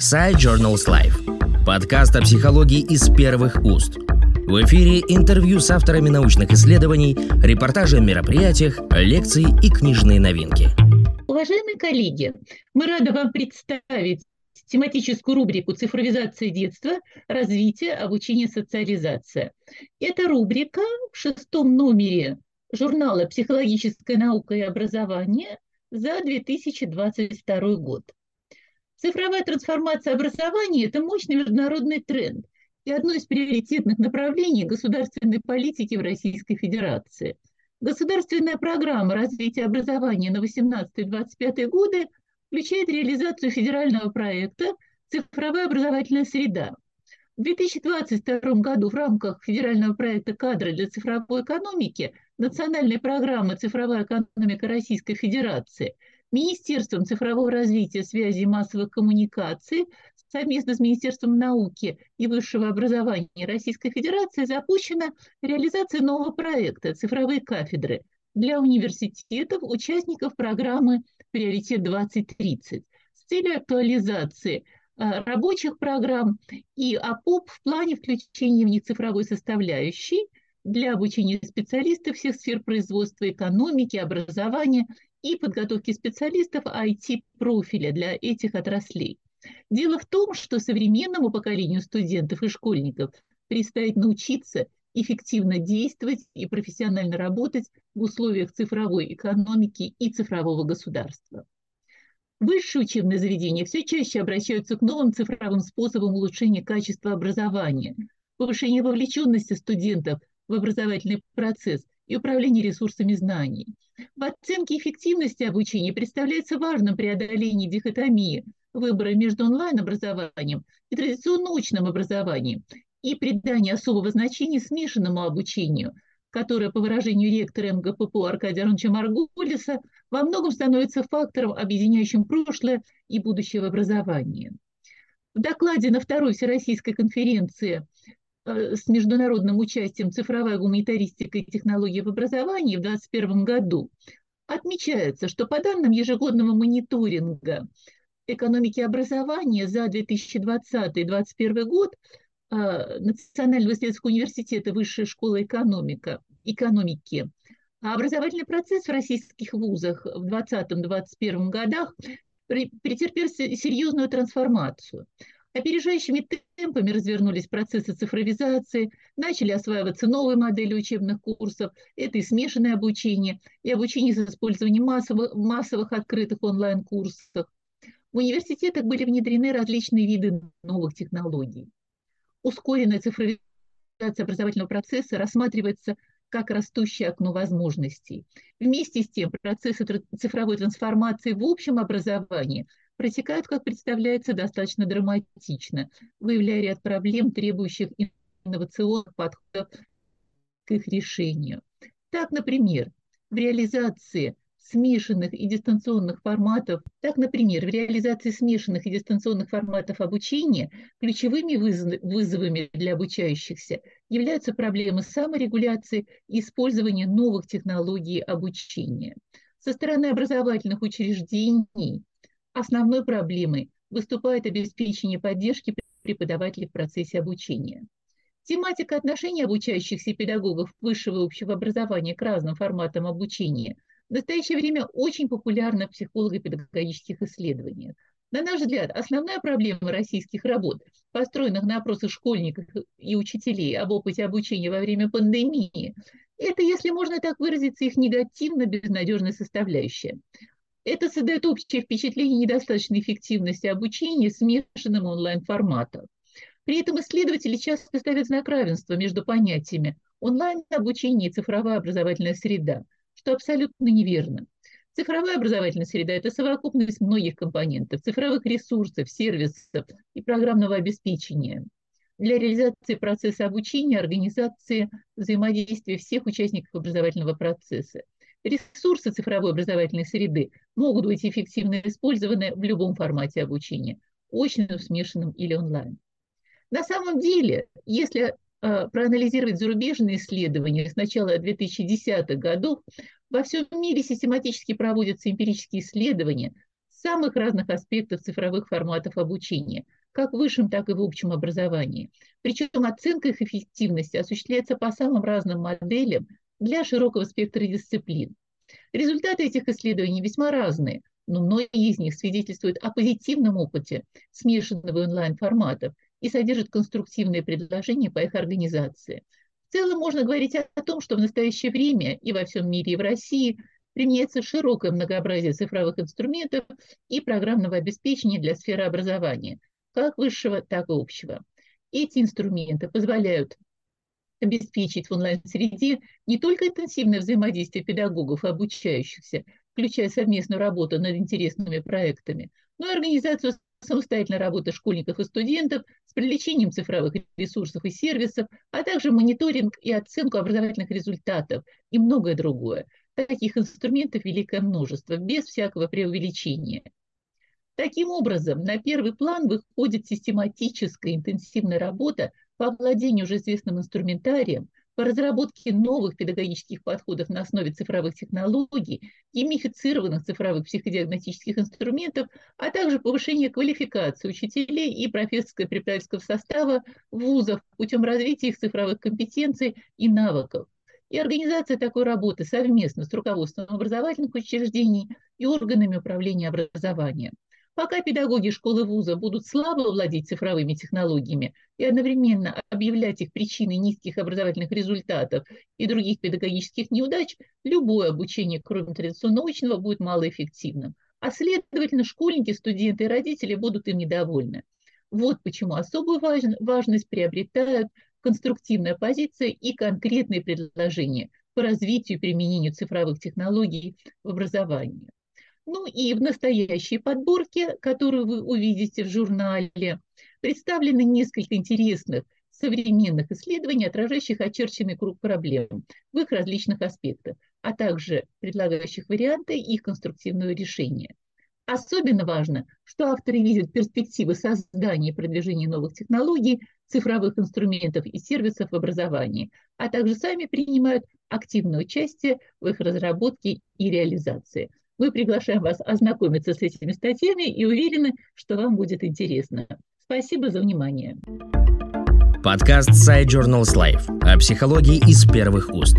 PsyJournals Live. Подкаст о психологии из первых уст. В эфире интервью с авторами научных исследований, репортажи о мероприятиях, лекции и книжные новинки. Уважаемые коллеги, мы рады вам представить тематическую рубрику «Цифровизация детства. Развитие, обучение, социализация». Эта рубрика в 6-м номере журнала «Психологическая наука и образование» за 2022 год. Цифровая трансформация образования – это мощный международный тренд и одно из приоритетных направлений государственной политики в Российской Федерации. Государственная программа развития образования на 2018-2025 годы включает реализацию федерального проекта «Цифровая образовательная среда». В 2022 году в рамках федерального проекта «Кадры для цифровой экономики» Национальной программы «Цифровая экономика Российской Федерации» Министерством цифрового развития, связи и массовых коммуникаций совместно с Министерством науки и высшего образования Российской Федерации запущена реализация нового проекта «Цифровые кафедры» для университетов, участников программы «Приоритет 2030» с целью актуализации рабочих программ и ОПОП в плане включения в них цифровой составляющей для обучения специалистов всех сфер производства, экономики, образования и подготовки специалистов IT-профиля для этих отраслей. Дело в том, что современному поколению студентов и школьников предстоит научиться эффективно действовать и профессионально работать в условиях цифровой экономики и цифрового государства. Высшие учебные заведения все чаще обращаются к новым цифровым способам улучшения качества образования, повышения вовлеченности студентов в образовательный процесс и управление ресурсами знаний. В оценке эффективности обучения представляется важным преодоление дихотомии выбора между онлайн-образованием и традиционно-очным образованием и придание особого значения смешанному обучению, которое, по выражению ректора МГПУ Аркадия Ароновича Марголиса, во многом становится фактором, объединяющим прошлое и будущее в образовании. В докладе на Второй Всероссийской конференции с международным участием «Цифровая гуманитаристика и технологии в образовании» в 2021 году отмечается, что по данным ежегодного мониторинга экономики и образования за 2020-2021 год Национального исследовательского университета Высшая школа экономики. Образовательный процесс в российских вузах в 2020-2021 годах претерпел серьезную трансформацию. Опережающими темпами развернулись процессы цифровизации, начали осваиваться новые модели учебных курсов, это и смешанное обучение, и обучение с использованием массовых открытых онлайн-курсов. В университетах были внедрены различные виды новых технологий. Ускоренная цифровизация образовательного процесса рассматривается как растущее окно возможностей. Вместе с тем, процессы цифровой трансформации в общем образовании протекают, как представляется, достаточно драматично, выявляя ряд проблем, требующих инновационных подходов к их решению. Так, например, в реализации смешанных и дистанционных форматов обучения ключевыми вызовами для обучающихся являются проблемы саморегуляции и использования новых технологий обучения. Со стороны образовательных учреждений основной проблемой выступает обеспечение поддержки преподавателей в процессе обучения. Тематика отношений обучающихся и педагогов высшего и общего образования к разным форматам обучения в настоящее время очень популярна в психолого-педагогических исследованиях. На наш взгляд, основная проблема российских работ, построенных на опросах школьников и учителей об опыте обучения во время пандемии, это, если можно так выразиться, их негативно-безнадежная составляющая. Это создает общее впечатление недостаточной эффективности обучения в смешанном онлайн-форматом. При этом исследователи часто ставят знак равенства между понятиями онлайн-обучение и цифровая образовательная среда, что абсолютно неверно. Цифровая образовательная среда – это совокупность многих компонентов, цифровых ресурсов, сервисов и программного обеспечения. Для реализации процесса обучения, организации взаимодействия всех участников образовательного процесса. Ресурсы цифровой образовательной среды могут быть эффективно использованы в любом формате обучения – очном, смешанном или онлайн. На самом деле, если проанализировать зарубежные исследования с начала 2010-х годов, во всем мире систематически проводятся эмпирические исследования самых разных аспектов цифровых форматов обучения, как в высшем, так и в общем образовании. Причем оценка их эффективности осуществляется по самым разным моделям для широкого спектра дисциплин. Результаты этих исследований весьма разные, но многие из них свидетельствуют о позитивном опыте смешанного онлайн-форматов и содержат конструктивные предложения по их организации. В целом можно говорить о том, что в настоящее время и во всем мире, и в России применяется широкое многообразие цифровых инструментов и программного обеспечения для сферы образования, как высшего, так и общего. Эти инструменты позволяют обеспечить в онлайн-среде не только интенсивное взаимодействие педагогов и обучающихся, включая совместную работу над интересными проектами, но и организацию самостоятельной работы школьников и студентов с привлечением цифровых ресурсов и сервисов, а также мониторинг и оценку образовательных результатов и многое другое. Таких инструментов великое множество, без всякого преувеличения. Таким образом, на первый план выходит систематическая интенсивная работа по овладению уже известным инструментарием, по разработке новых педагогических подходов на основе цифровых технологий, геймифицированных цифровых психодиагностических инструментов, а также повышение квалификации учителей и профессорско-преподавательского состава вузов путем развития их цифровых компетенций и навыков. И организация такой работы совместно с руководством образовательных учреждений и органами управления образованием. Пока педагоги школы вуза будут слабо владеть цифровыми технологиями и одновременно объявлять их причиной низких образовательных результатов и других педагогических неудач, любое обучение, кроме традиционно-научного, будет малоэффективным. А следовательно, школьники, студенты и родители будут им недовольны. Вот почему особую важность приобретают конструктивная позиция и конкретные предложения по развитию и применению цифровых технологий в образовании. Ну и в настоящей подборке, которую вы увидите в журнале, представлены несколько интересных современных исследований, отражающих очерченный круг проблем в их различных аспектах, а также предлагающих варианты их конструктивного решения. Особенно важно, что авторы видят перспективы создания и продвижения новых технологий, цифровых инструментов и сервисов в образовании, а также сами принимают активное участие в их разработке и реализации. Мы приглашаем вас ознакомиться с этими статьями и уверены, что вам будет интересно. Спасибо за внимание. Подкаст PsyJournals Live о психологии из первых уст.